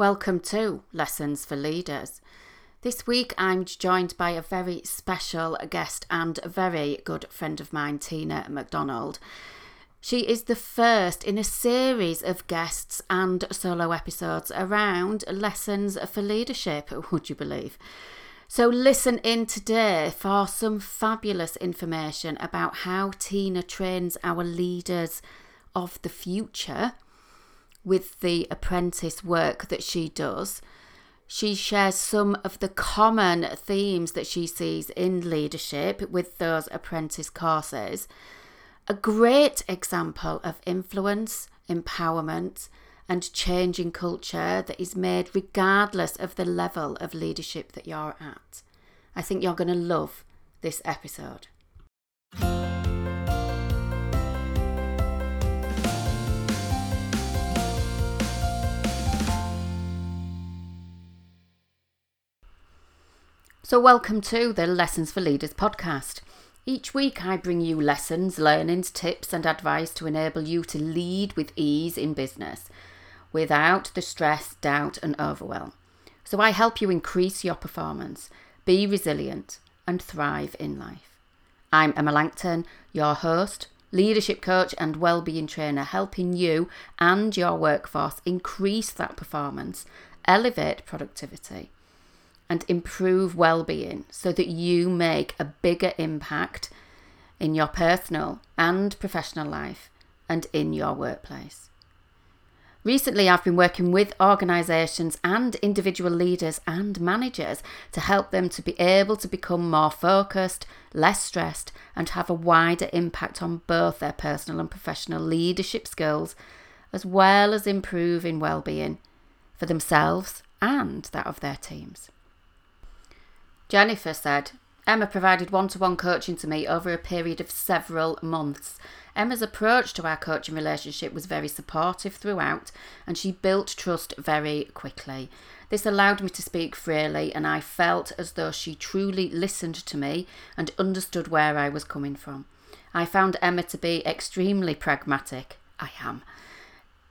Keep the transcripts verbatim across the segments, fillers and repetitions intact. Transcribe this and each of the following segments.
Welcome to Lessons for Leaders. This week I'm joined by a very special guest and a very good friend of mine, Tina MacDonald. She is the first in a series of guests and solo episodes around lessons for leadership, would you believe? So listen in today for some fabulous information about how Tina trains our leaders of the future with the apprentice work that she does. She shares some of the common themes that she sees in leadership with those apprentice courses. A great example of influence, empowerment, and changing culture that is made regardless of the level of leadership that you're at. I think you're going to love this episode. So welcome to the Lessons for Leaders podcast. Each week I bring you lessons, learnings, tips and advice to enable you to lead with ease in business without the stress, doubt and overwhelm. So I help you increase your performance, be resilient and thrive in life. I'm Emma Langton, your host, leadership coach and wellbeing trainer, helping you and your workforce increase that performance, elevate productivity and improve well-being so that you make a bigger impact in your personal and professional life and in your workplace. Recently, I've been working with organisations and individual leaders and managers to help them to be able to become more focused, less stressed, and have a wider impact on both their personal and professional leadership skills, as well as improving well-being for themselves and that of their teams. Jennifer said, Emma provided one-to-one coaching to me over a period of several months. Emma's approach to our coaching relationship was very supportive throughout, and she built trust very quickly. This allowed me to speak freely, and I felt as though she truly listened to me and understood where I was coming from. I found Emma to be extremely pragmatic, I am,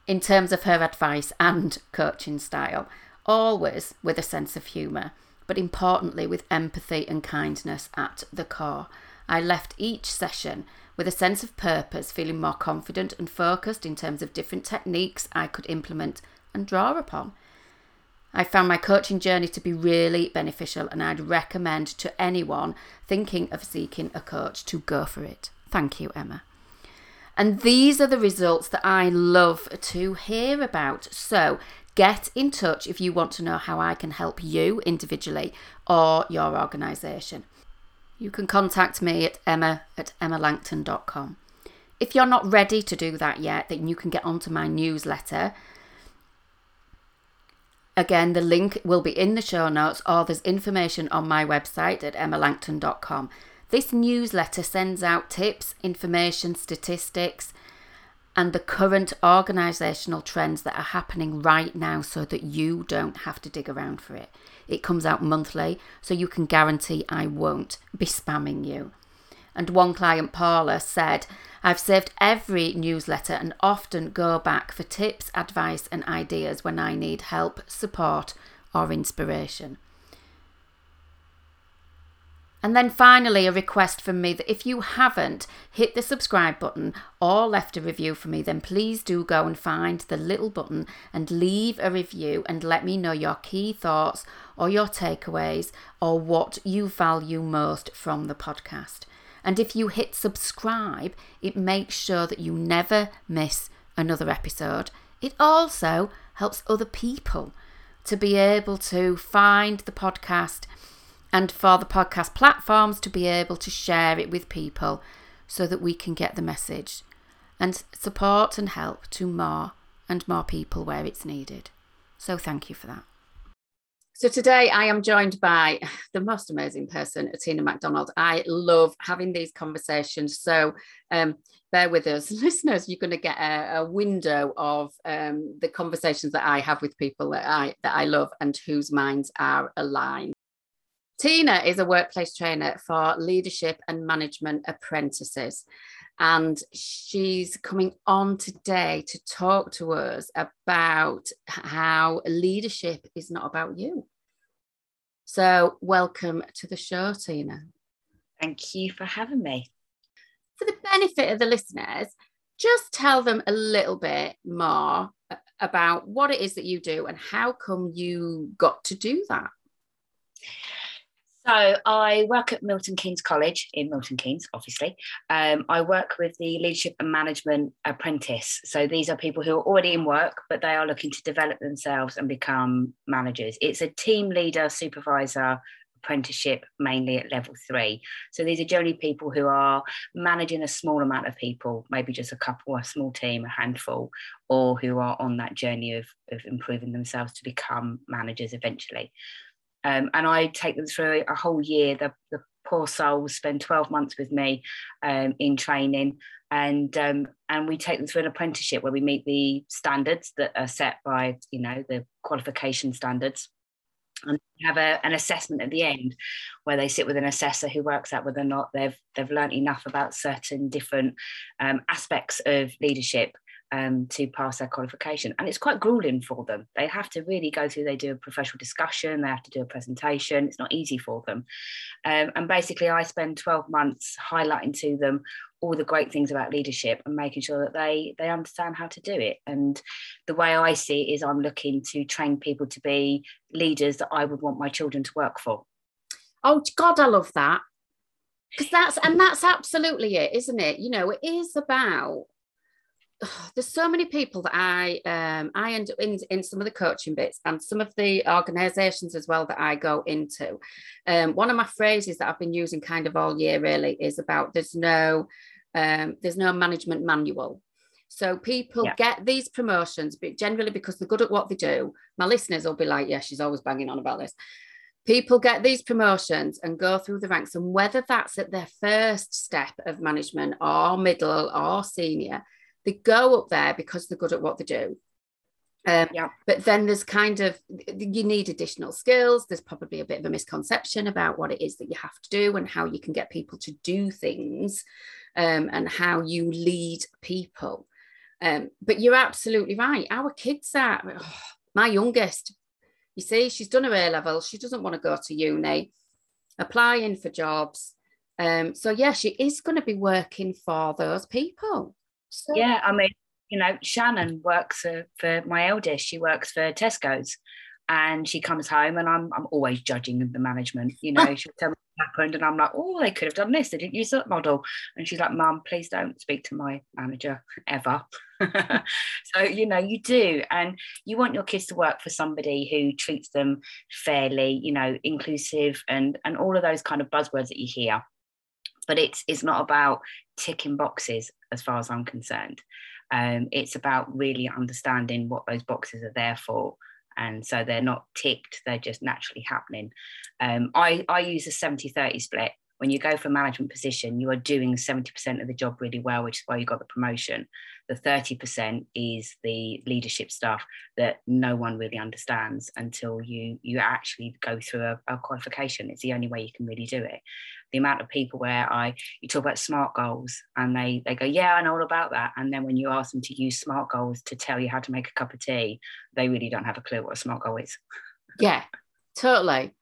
in terms of her advice and coaching style, always with a sense of humour, but importantly with empathy and kindness at the core. I left each session with a sense of purpose, feeling more confident and focused in terms of different techniques I could implement and draw upon. I found my coaching journey to be really beneficial, and I'd recommend to anyone thinking of seeking a coach to go for it. Thank you, Emma. And these are the results that I love to hear about. So get in touch if you want to know how I can help you individually or your organisation. You can contact me at emma at emma langton dot com. If you're not ready to do that yet, then you can get onto my newsletter. Again, the link will be in the show notes, or there's information on my website at emma langton dot com. This newsletter sends out tips, information, statistics, and the current organisational trends that are happening right now so that you don't have to dig around for it. It comes out monthly, so you can guarantee I won't be spamming you. And one client, Paula, said, I've saved every newsletter and often go back for tips, advice and ideas when I need help, support or inspiration. And then finally, a request from me that if you haven't hit the subscribe button or left a review for me, then please do go and find the little button and leave a review and let me know your key thoughts or your takeaways or what you value most from the podcast. And if you hit subscribe, it makes sure that you never miss another episode. It also helps other people to be able to find the podcast and for the podcast platforms to be able to share it with people so that we can get the message and support and help to more and more people where it's needed. So thank you for that. So today I am joined by the most amazing person, Tina MacDonald. I love having these conversations. So um, bear with us, listeners. You're going to get a, a window of um, the conversations that I have with people that I that I love and whose minds are aligned. Tina is a workplace trainer for leadership and management apprentices. And she's coming on today to talk to us about how leadership is not about you. So welcome to the show, Tina. Thank you for having me. For the benefit of the listeners, just tell them a little bit more about what it is that you do and how come you got to do that. So I work at Milton Keynes College in Milton Keynes, obviously. Um, I work with the Leadership and Management Apprentice. So these are people who are already in work, but they are looking to develop themselves and become managers. It's a team leader, supervisor, apprenticeship, mainly at level three. So these are generally people who are managing a small amount of people, maybe just a couple, a small team, a handful, or who are on that journey of, of improving themselves to become managers eventually. Um, and I take them through a whole year. The, the poor souls spend twelve months with me um, in training, and um, and we take them through an apprenticeship where we meet the standards that are set by, you know, the qualification standards. And have a, an assessment at the end where they sit with an assessor who works out whether or not they've they've learned enough about certain different um, aspects of leadership um, to pass their qualification. And it's quite grueling for them. They have to really go through, they do a professional discussion, they have to do a presentation. It's not easy for them. Um, and basically I spend twelve months highlighting to them all the great things about leadership and making sure that they they understand how to do it. And the way I see it is I'm looking to train people to be leaders that I would want my children to work for. Oh God, I love that. Because that's, and that's absolutely it, isn't it? You know, it is about, oh, there's so many people that I, um, I end up in, in some of the coaching bits and some of the organisations as well that I go into. Um, one of my phrases that I've been using kind of all year really is about there's no, um, there's no management manual. So people yeah. get these promotions, but generally because they're good at what they do. My listeners will be like, yeah, she's always banging on about this. People get these promotions and go through the ranks, and whether that's at their first step of management or middle or senior, they go up there because they're good at what they do. Um, yeah. But then there's kind of, you need additional skills. There's probably a bit of a misconception about what it is that you have to do and how you can get people to do things um, and how you lead people. Um, but you're absolutely right. Our kids are, oh, my youngest, you see, she's done her A-level. She doesn't want to go to uni, applying for jobs. Um, so yeah, she is going to be working for those people. So, yeah, I mean, you know, Shannon works for, for my eldest. She works for Tesco's, and she comes home, and I'm I'm always judging the management. You know, she'll tell me what happened, and I'm like, oh, they could have done this. They didn't use that model. And she's like, Mum, please don't speak to my manager ever. So, you know, you do, and you want your kids to work for somebody who treats them fairly, you know, inclusive, and and all of those kind of buzzwords that you hear. But it's it's not about ticking boxes as far as I'm concerned. Um, it's about really understanding what those boxes are there for. And so they're not ticked, they're just naturally happening. Um, I, I use a seventy thirty split. When you go for a management position, you are doing seventy percent of the job really well, which is why you got the promotion. The thirty percent is the leadership stuff that no one really understands until you, you actually go through a, a qualification. It's the only way you can really do it. The amount of people where I, you talk about SMART goals and they, they go, yeah, I know all about that. And then when you ask them to use SMART goals to tell you how to make a cup of tea, they really don't have a clue what a SMART goal is. Yeah, totally.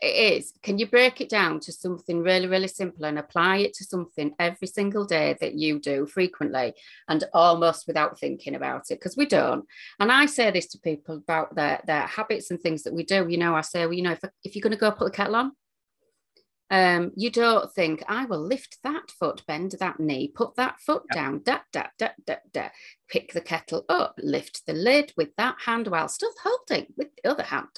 It is. Can you break it down to something really, really simple and apply it to something every single day that you do frequently and almost without thinking about it? Because we don't. And I say this to people about their, their habits and things that we do. You know, I say, well, you know, if, if you're going to go put the kettle on, um, you don't think, I will lift that foot, bend that knee, put that foot yeah. down, da, da, da, da, da, pick the kettle up, lift the lid with that hand while still holding with the other hand.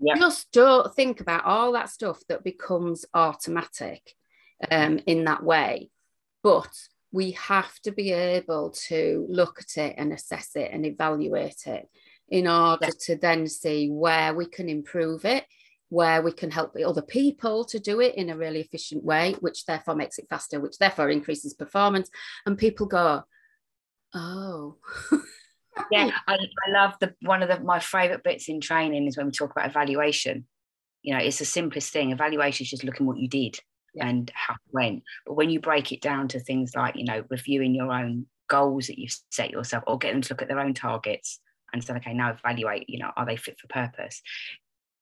Yep. Just don't think about all that stuff that becomes automatic um, in that way. But we have to be able to look at it and assess it and evaluate it in order yep. to then see where we can improve it, where we can help the other people to do it in a really efficient way, which therefore makes it faster, which therefore increases performance. And people go, oh... Yeah, I, I love the one of the, my favourite bits in training is when we talk about evaluation. You know, it's the simplest thing. Evaluation is just looking what you did yeah. and how it went. But when you break it down to things like, you know, reviewing your own goals that you've set yourself, or getting them to look at their own targets and say, okay, now evaluate, you know, are they fit for purpose?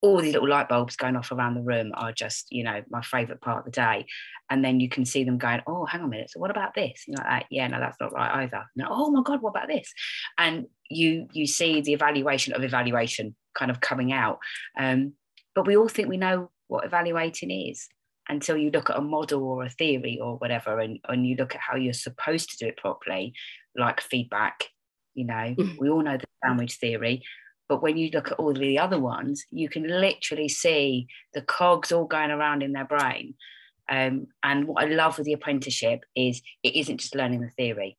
All these little light bulbs going off around the room are just, you know, my favourite part of the day. And then you can see them going, oh, hang on a minute, so what about this? You know, like, yeah, no, that's not right either. No, oh my God, what about this? And you you see the evaluation of evaluation kind of coming out. Um, but we all think we know what evaluating is until you look at a model or a theory or whatever, and, and you look at how you're supposed to do it properly, like feedback. You know, we all know the sandwich theory. But when you look at all the other ones, you can literally see the cogs all going around in their brain. Um, and what I love with the apprenticeship is it isn't just learning the theory.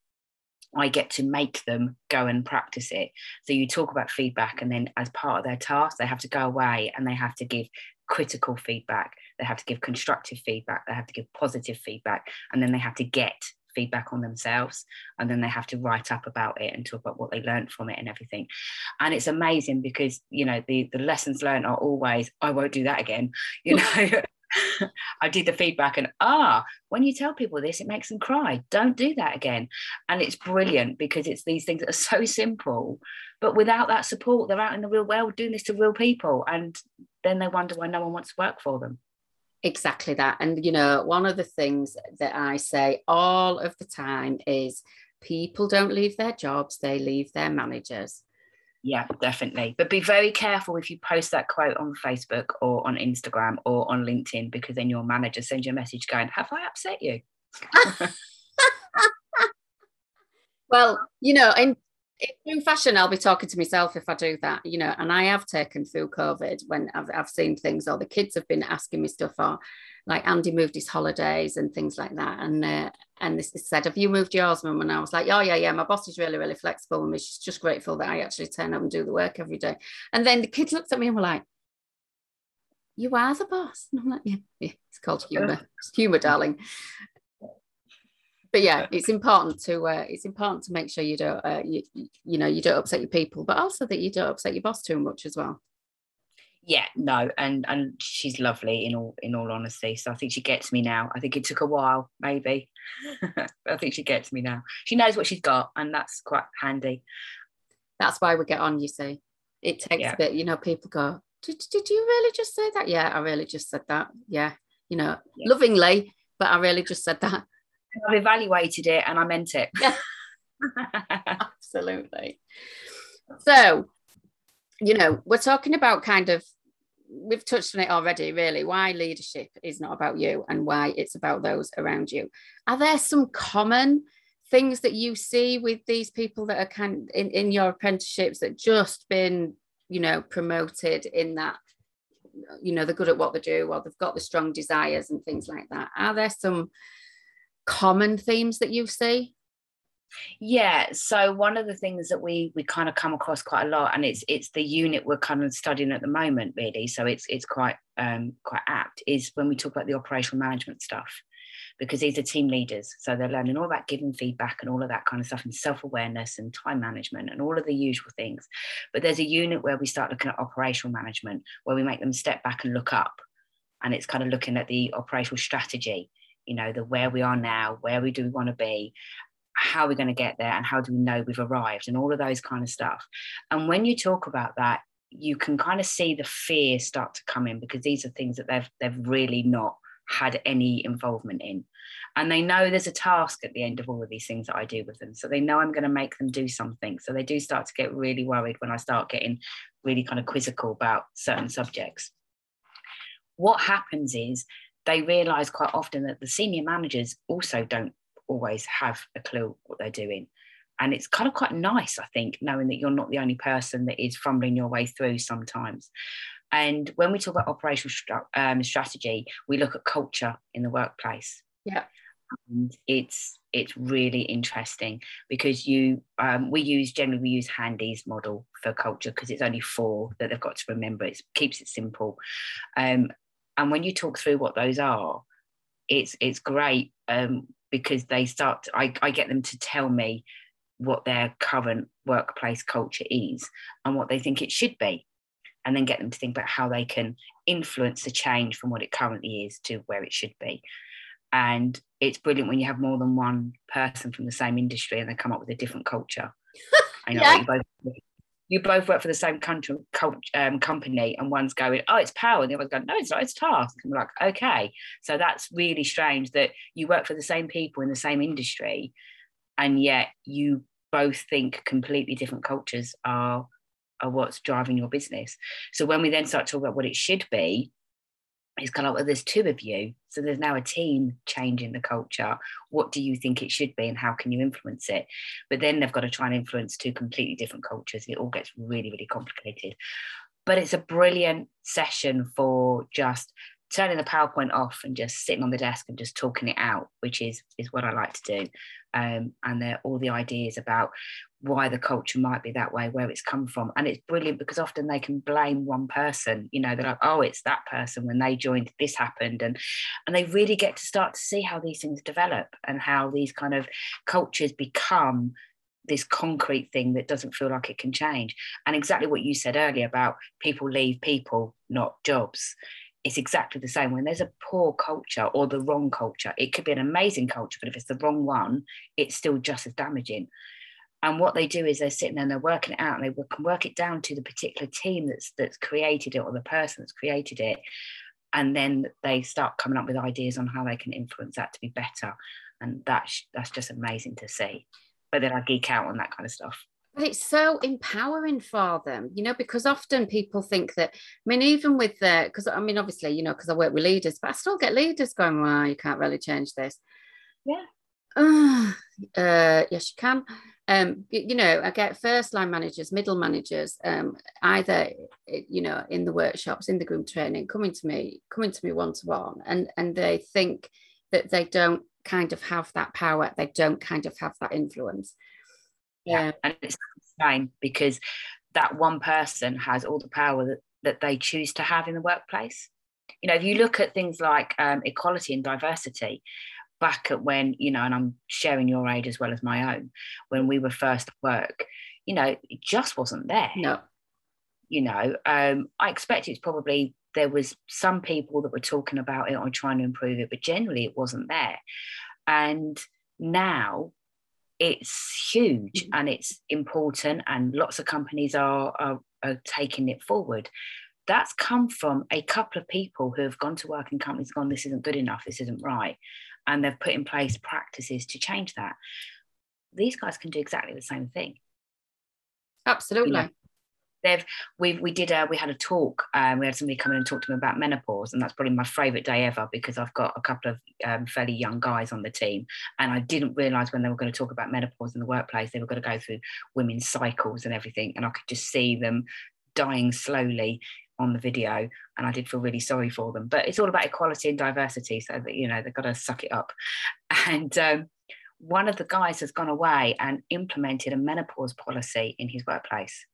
I get to make them go and practice it. So you talk about feedback, and then as part of their task, they have to go away and they have to give critical feedback. They have to give constructive feedback. They have to give positive feedback. And then they have to get feedback on themselves, and then they have to write up about it and talk about what they learned from it and everything. And it's amazing because, you know, the the lessons learned are always, I won't do that again, you know. I did the feedback, and ah when you tell people this, it makes them cry, don't do that again. And it's brilliant because it's these things that are so simple, but without that support, they're out in the real world doing this to real people, and then they wonder why no one wants to work for them. Exactly that. And, you know, one of the things that I say all of the time is people don't leave their jobs, they leave their managers. Yeah, definitely. But be very careful if you post that quote on Facebook or on Instagram or on LinkedIn, because then your manager sends you a message going, have I upset you? Well, you know, in, in fashion, I'll be talking to myself if I do that, you know. And I have taken through COVID when I've, I've seen things, or the kids have been asking me stuff, or like Andy moved his holidays and things like that. And uh, and this is said, have you moved yours, Mum? And I was like, oh yeah, yeah, my boss is really, really flexible with me. She's just grateful that I actually turn up and do the work every day. And then the kids looked at me and were like, you are the boss. And I'm like, yeah, yeah, it's called humour. It's humour, darling. But yeah, it's important to uh, it's important to make sure you don't uh, you, you know you don't upset your people, but also that you don't upset your boss too much as well. Yeah, no, and and she's lovely in all in all honesty. So I think she gets me now. I think it took a while, maybe. I think she gets me now. She knows what she's got, and that's quite handy. That's why we get on. You see, it takes yeah. a bit. You know, people go, did did you really just say that? Yeah, I really just said that. Yeah, you know, yeah. lovingly, but I really just said that. I've evaluated it and I meant it. Yeah. Absolutely. So, you know, we're talking about kind of, we've touched on it already, really, why leadership is not about you and why it's about those around you. Are there some common things that you see with these people that are kind of in, in your apprenticeships that just been, you know, promoted in that, you know, they're good at what they do, or they've got the strong desires and things like that? Are there some common themes that you see? Yeah, so one of the things that we we kind of come across quite a lot, and it's it's the unit we're kind of studying at the moment, really, so it's it's quite um quite apt, is when we talk about the operational management stuff, because these are team leaders, so they're learning all about giving feedback and all of that kind of stuff, and self-awareness and time management and all of the usual things. But there's a unit where we start looking at operational management, where we make them step back and look up, and it's kind of looking at the operational strategy. You know, the where we are now, where we do we want to be, how are we going to get there, and how do we know we've arrived, and all of those kind of stuff. And when you talk about that, you can kind of see the fear start to come in, because these are things that they've they've really not had any involvement in. And they know there's a task at the end of all of these things that I do with them, so they know I'm going to make them do something. So they do start to get really worried when I start getting really kind of quizzical about certain subjects. What happens is they realise quite often that the senior managers also don't always have a clue what they're doing. And it's kind of quite nice, I think, knowing that you're not the only person that is fumbling your way through sometimes. And when we talk about operational um, strategy, we look at culture in the workplace. Yeah. And it's it's really interesting because you um, we use generally we use Handy's model for culture, because it's only four that they've got to remember. It keeps it simple. Um, And when you talk through what those are, it's it's great um, because they start, to, I, I get them to tell me what their current workplace culture is and what they think it should be. and then get them to think about how they can influence the change from what it currently is to where it should be. And it's brilliant when you have more than one person from the same industry and they come up with a different culture. I know yeah. you, both, you both work for the same country, um, company, and one's going, oh, it's power, and the other's going, no, it's not, it's task. And we're like, okay. So that's really strange that you work for the same people in the same industry, and yet you both think completely different cultures are, are what's driving your business. So when we then start talking about what it should be, it's kind of like, well, there's two of you, so there's now a team changing the culture. What do you think it should be and how can you influence it? But then they've got to try and influence two completely different cultures. It all gets really, really complicated. But it's a brilliant session for just turning the PowerPoint off and just sitting on the desk and just talking it out, which is, is what I like to do. Um, and they're all the ideas about why the culture might be that way, where it's come from. And it's brilliant because often they can blame one person. You know, they're like, oh, it's that person, when they joined, this happened. And, and they really get to start to see how these things develop and how these kind of cultures become this concrete thing that doesn't feel like it can change. And exactly what you said earlier about people leave people, not jobs. It's exactly the same. When there's a poor culture or the wrong culture, it could be an amazing culture, but if it's the wrong one, it's still just as damaging. And what they do is they're sitting there and they're working it out, and they can work it down to the particular team that's that's created it or the person that's created it. And then they start coming up with ideas on how they can influence that to be better. And that's, that's just amazing to see. But then I geek out on that kind of stuff. But it's so empowering for them, you know, because often people think that, I mean, even with the, because I mean, obviously, you know, because I work with leaders, but I still get leaders going, well, you can't really change this. Yeah. Uh, uh, yes, you can. Um, you know, I get first line managers, middle managers, um, either, you know, in the workshops, in the group training, coming to me, coming to me one to one. And, and they think that they don't kind of have that power. They don't kind of have that influence. Yeah. yeah, and it's fine because that one person has all the power that, that they choose to have in the workplace. You know, if you look at things like um, equality and diversity, back at when, you know, and I'm sharing your age as well as my own, when we were first at work, you know, it just wasn't there. No. You know, um, I expect it's probably, there was some people that were talking about it or trying to improve it, but generally it wasn't there. And now, it's huge and it's important, and lots of companies are, are, are taking it forward. That's come from a couple of people who have gone to work in companies and gone, this isn't good enough, this isn't right. And they've put in place practices to change that. These guys can do exactly the same thing. Absolutely. You know, they've, we've, we did a, we had a talk and um, we had somebody come in and talk to me about menopause, and that's probably my favourite day ever because I've got a couple of um, fairly young guys on the team, and I didn't realise when they were going to talk about menopause in the workplace they were going to go through women's cycles and everything, and I could just see them dying slowly on the video, and I did feel really sorry for them. But it's all about equality and diversity, so that, you know, they've got to suck it up. And um, one of the guys has gone away and implemented a menopause policy in his workplace.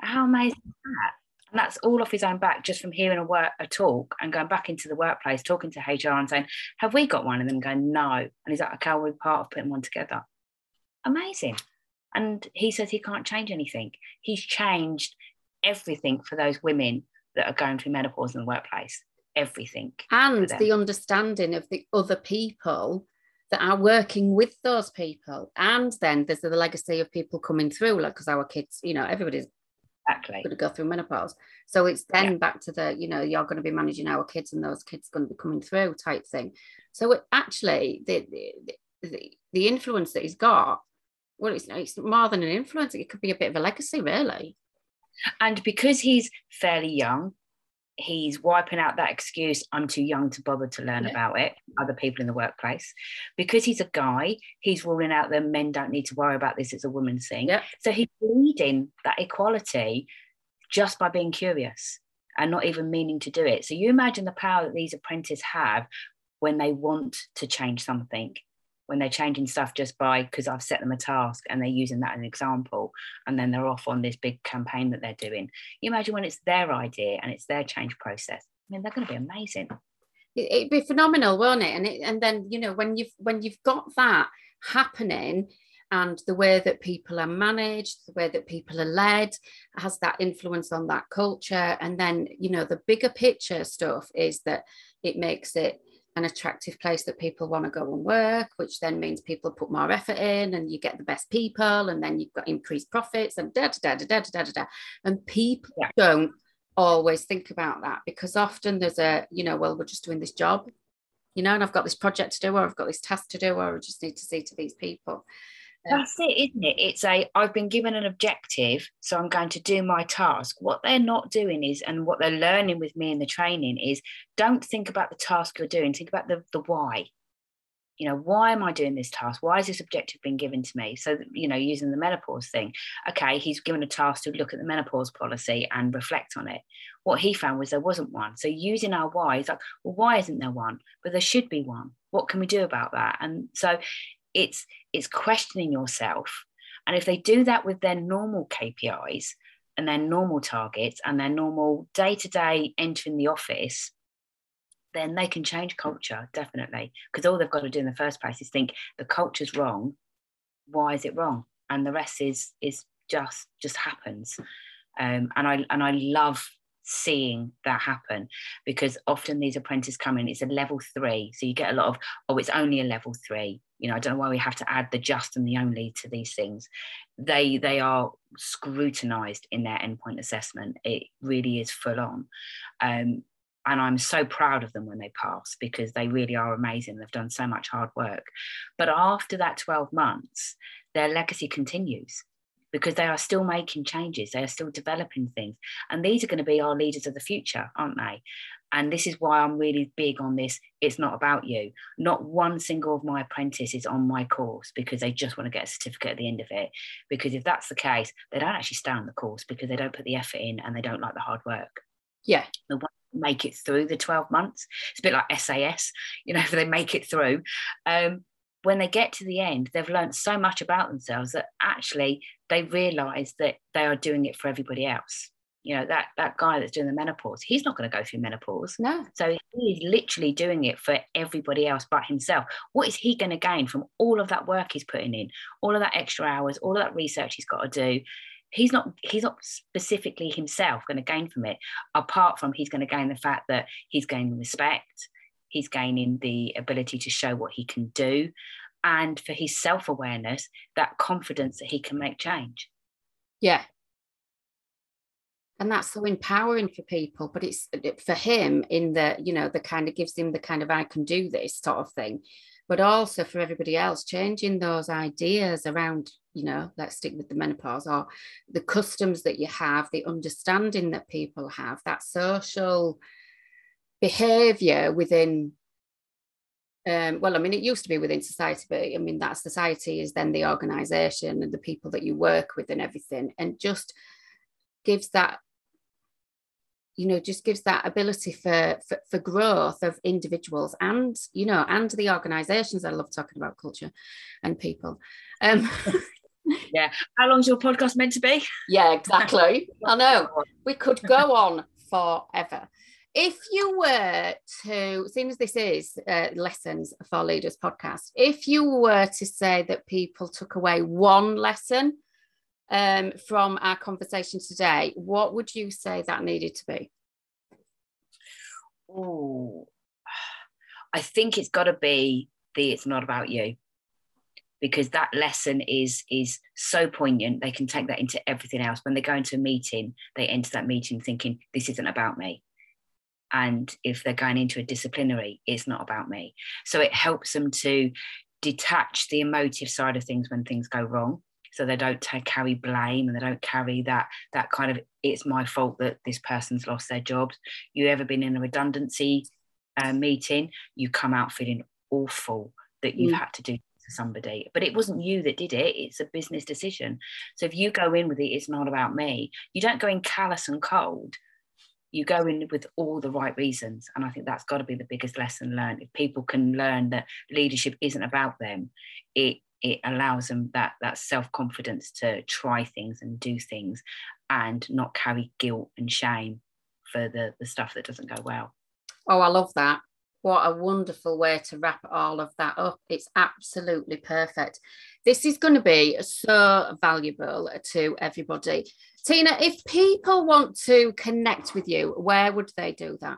How amazing is that? And that's all off his own back, just from hearing a, work, a talk and going back into the workplace, talking to H R and saying, have we got one? And then going, no. And he's like, okay, we're part of putting one together. Amazing. And he says he can't change anything. He's changed everything for those women that are going through menopause in the workplace. Everything. And the understanding of the other people that are working with those people. And then there's the legacy of people coming through, like, because our kids, you know, everybody's Exactly. going to go through menopause, so it's then yeah. back to the, you know, you're going to be managing our kids and those kids are going to be coming through type thing. So it actually the the, the influence that he's got, well, it's, it's more than an influence, it could be a bit of a legacy really. And because he's fairly young, he's wiping out that excuse, I'm too young to bother to learn yeah. about it, other people in the workplace. Because he's a guy, he's ruling out that men don't need to worry about this, it's a woman's thing. Yeah. So he's leading that equality just by being curious and not even meaning to do it. So you imagine the power that these apprentices have when they want to change something, when they're changing stuff just by, because I've set them a task and they're using that as an example, and then they're off on this big campaign that they're doing. You imagine when it's their idea and it's their change process. I mean, they're going to be amazing. It'd be phenomenal, won't it? And it, and then, you know, when you've when you've got that happening, and the way that people are managed, the way that people are led has that influence on that culture. And then, you know, the bigger picture stuff is that it makes it an attractive place that people want to go and work, which then means people put more effort in and you get the best people, and then you've got increased profits and da da da da da da da. And people yeah. don't always think about that, because often there's a, you know, well, we're just doing this job, you know, and I've got this project to do, or I've got this task to do, or I just need to see to these people. That's it, isn't it? It's a, I've been given an objective, so I'm going to do my task. What they're not doing is, and what they're learning with me in the training is, don't think about the task you're doing, think about the, the why. You know, why am I doing this task? Why has this objective been given to me? So, you know, using the menopause thing, okay, he's given a task to look at the menopause policy and reflect on it. What he found was there wasn't one. So using our why is like, well, why isn't there one? But there should be one. What can we do about that? And so it's it's questioning yourself. And if they do that with their normal K P Is and their normal targets and their normal day-to-day entering the office, then they can change culture, definitely. Because all they've got to do in the first place is think the culture's wrong. Why is it wrong? And the rest is is just just happens. Um, and I and I love seeing that happen, because often these apprentices come in, it's a level three. So you get a lot of, oh, it's only a level three. You know, I don't know why we have to add the just and the only to these things. They they are scrutinised in their endpoint assessment. It really is full on. Um, and I'm so proud of them when they pass, because they really are amazing. They've done so much hard work. But after that twelve months, their legacy continues, because they are still making changes. They are still developing things. And these are going to be our leaders of the future, aren't they? And this is why I'm really big on this. It's not about you. Not one single of my apprentices is on my course because they just want to get a certificate at the end of it. Because if that's the case, they don't actually stay on the course because they don't put the effort in and they don't like the hard work. Yeah. The ones that make it through the twelve months, it's a bit like S A S, you know, if they make it through. Um, when they get to the end, they've learned so much about themselves that actually they realise that they are doing it for everybody else. You know, that that guy that's doing the menopause, he's not going to go through menopause. No. So he is literally doing it for everybody else but himself. What is he going to gain from all of that work he's putting in, all of that extra hours, all of that research he's got to do? He's not he's not specifically himself going to gain from it, apart from he's going to gain the fact that he's gaining respect, he's gaining the ability to show what he can do, and for his self-awareness, that confidence that he can make change. Yeah. And that's so empowering for people, but it's for him in the, you know, the kind of gives him the kind of I can do this sort of thing, but also for everybody else, changing those ideas around, you know, let's stick with the menopause or the customs that you have, the understanding that people have, that social behavior within, um, well, I mean, it used to be within society, but I mean, that society is then the organization and the people that you work with and everything, and just gives that, you know, just gives that ability for, for for growth of individuals and, you know, and the organisations. I love talking about culture and people. Um, yeah. How long's your podcast meant to be? Yeah, exactly. I know. We could go on forever. If you were to, seeing as this is uh, Lessons for Leaders podcast, if you were to say that people took away one lesson Um, from our conversation today, what would you say that needed to be? Oh, I think it's got to be the it's not about you, because that lesson is is so poignant. They can take that into everything else. When they go into a meeting, they enter that meeting thinking, this isn't about me. And if they're going into a disciplinary, it's not about me. So it helps them to detach the emotive side of things when things go wrong. So they don't take, carry blame, and they don't carry that that kind of, it's my fault that this person's lost their jobs. You ever been in a redundancy uh, meeting? You come out feeling awful that you've mm. had to do to somebody. But it wasn't you that did it. It's a business decision. So if you go in with it, it's not about me. You don't go in callous and cold. You go in with all the right reasons. And I think that's got to be the biggest lesson learned. If people can learn that leadership isn't about them, it it allows them that that self-confidence to try things and do things and not carry guilt and shame for the, the stuff that doesn't go well. Oh, I love that. What a wonderful way to wrap all of that up. It's absolutely perfect. This is going to be so valuable to everybody. Tina, if people want to connect with you, where would they do that?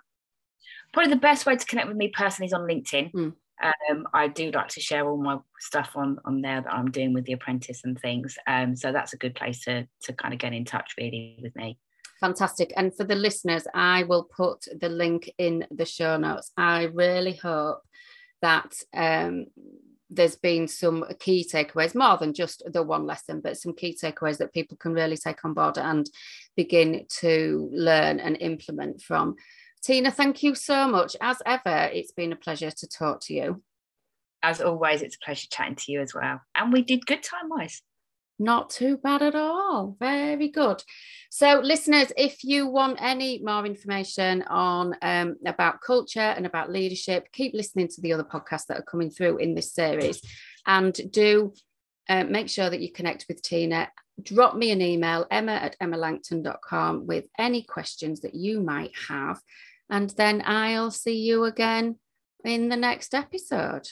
Probably the best way to connect with me personally is on LinkedIn. Mm. Um, I do like to share all my stuff on, on there that I'm doing with The Apprentice and things. Um, so that's a good place to, to kind of get in touch really with me. Fantastic. And for the listeners, I will put the link in the show notes. I really hope that um, there's been some key takeaways, more than just the one lesson, but some key takeaways that people can really take on board and begin to learn and implement from. Tina, thank you so much. As ever, it's been a pleasure to talk to you. As always, it's a pleasure chatting to you as well. And we did good time-wise. Not too bad at all. Very good. So, listeners, if you want any more information on um, about culture and about leadership, keep listening to the other podcasts that are coming through in this series, and do uh, make sure that you connect with Tina. Drop me an email, emma at emma langton dot com, with any questions that you might have, and then I'll see you again in the next episode.